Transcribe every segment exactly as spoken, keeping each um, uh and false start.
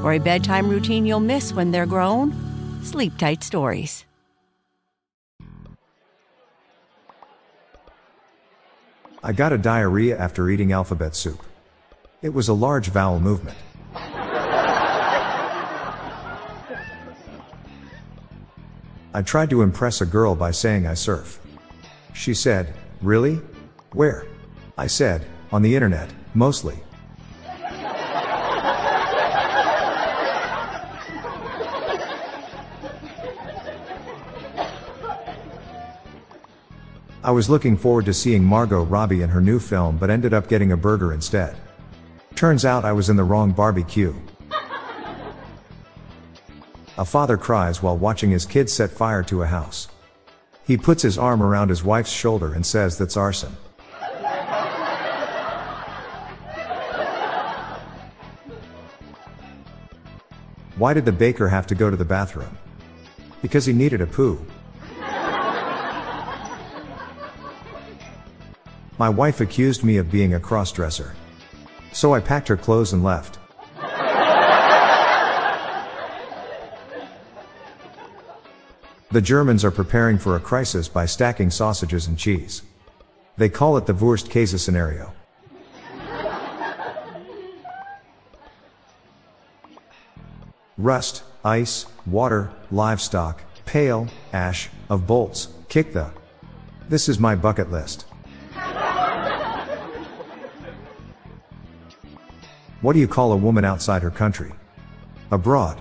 For a bedtime routine you'll miss when they're grown, Sleep Tight Stories. I got a diarrhea after eating alphabet soup. It was a large vowel movement. I tried to impress a girl by saying I surf. She said, "Really? Where?" I said, "On the internet, mostly." I was looking forward to seeing Margot Robbie in her new film, but ended up getting a burger instead. Turns out I was in the wrong Barbie queue. A father cries while watching his kid set fire to a house. He puts his arm around his wife's shoulder and says that's arson. Why did the baker have to go to the bathroom? Because he needed a poo. My wife accused me of being a cross-dresser. So I packed her clothes and left. The Germans are preparing for a crisis by stacking sausages and cheese. They call it the worst-case scenario. Rust, ice, water, livestock, pail, ash, of bolts, kick the. This is my bucket list. What do you call a woman outside her country? Abroad.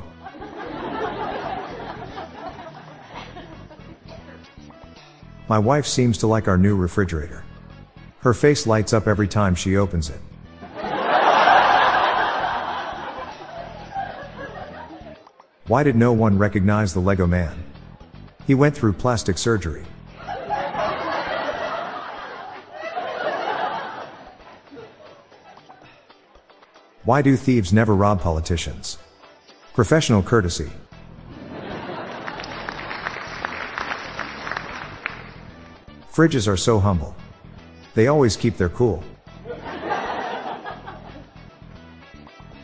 My wife seems to like our new refrigerator. Her face lights up every time she opens it. Why did no one recognize the Lego man? He went through plastic surgery. Why do thieves never rob politicians? Professional courtesy. Fridges are so humble. They always keep their cool.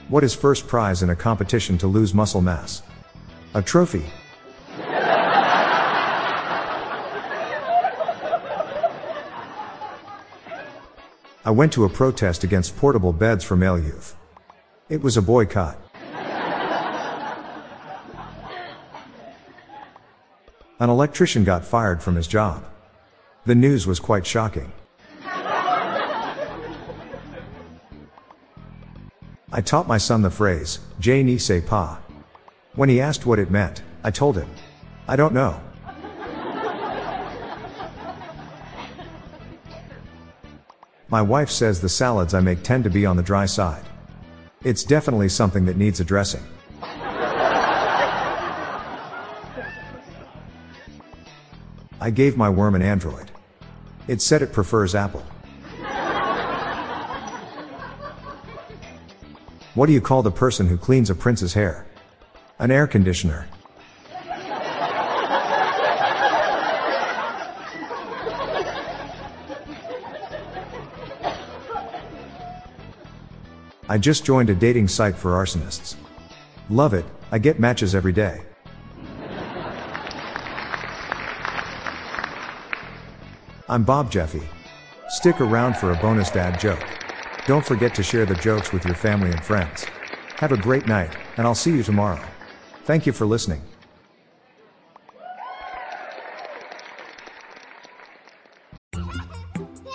What is first prize in a competition to lose muscle mass? A trophy. I went to a protest against portable beds for male youth. It was a boycott. An electrician got fired from his job. The news was quite shocking. I taught my son the phrase, "Je ne sais pas." When he asked what it meant, I told him, "I don't know." My wife says the salads I make tend to be on the dry side. It's definitely something that needs addressing. I gave my worm an Android. It said it prefers Apple. What do you call the person who cleans a prince's hair? An air conditioner. I just joined a dating site for arsonists. Love it, I get matches every day. I'm Bob Jeffy. Stick around for a bonus dad joke. Don't forget to share the jokes with your family and friends. Have a great night, and I'll see you tomorrow. Thank you for listening.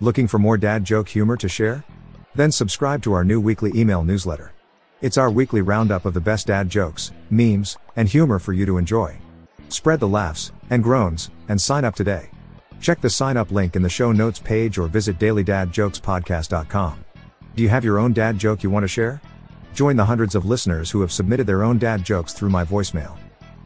Looking for more dad joke humor to share? Then subscribe to our new weekly email newsletter. It's our weekly roundup of the best dad jokes, memes, and humor for you to enjoy. Spread the laughs and groans, and sign up today. Check the sign up link in the show notes page or visit daily dad jokes podcast dot com. Do you have your own dad joke you want to share? Join the hundreds of listeners who have submitted their own dad jokes through my voicemail.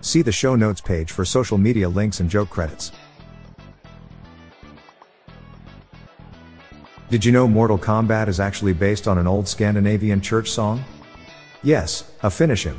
See the show notes page for social media links and joke credits. Did you know Mortal Kombat is actually based on an old Scandinavian church song? Yes, a finish him.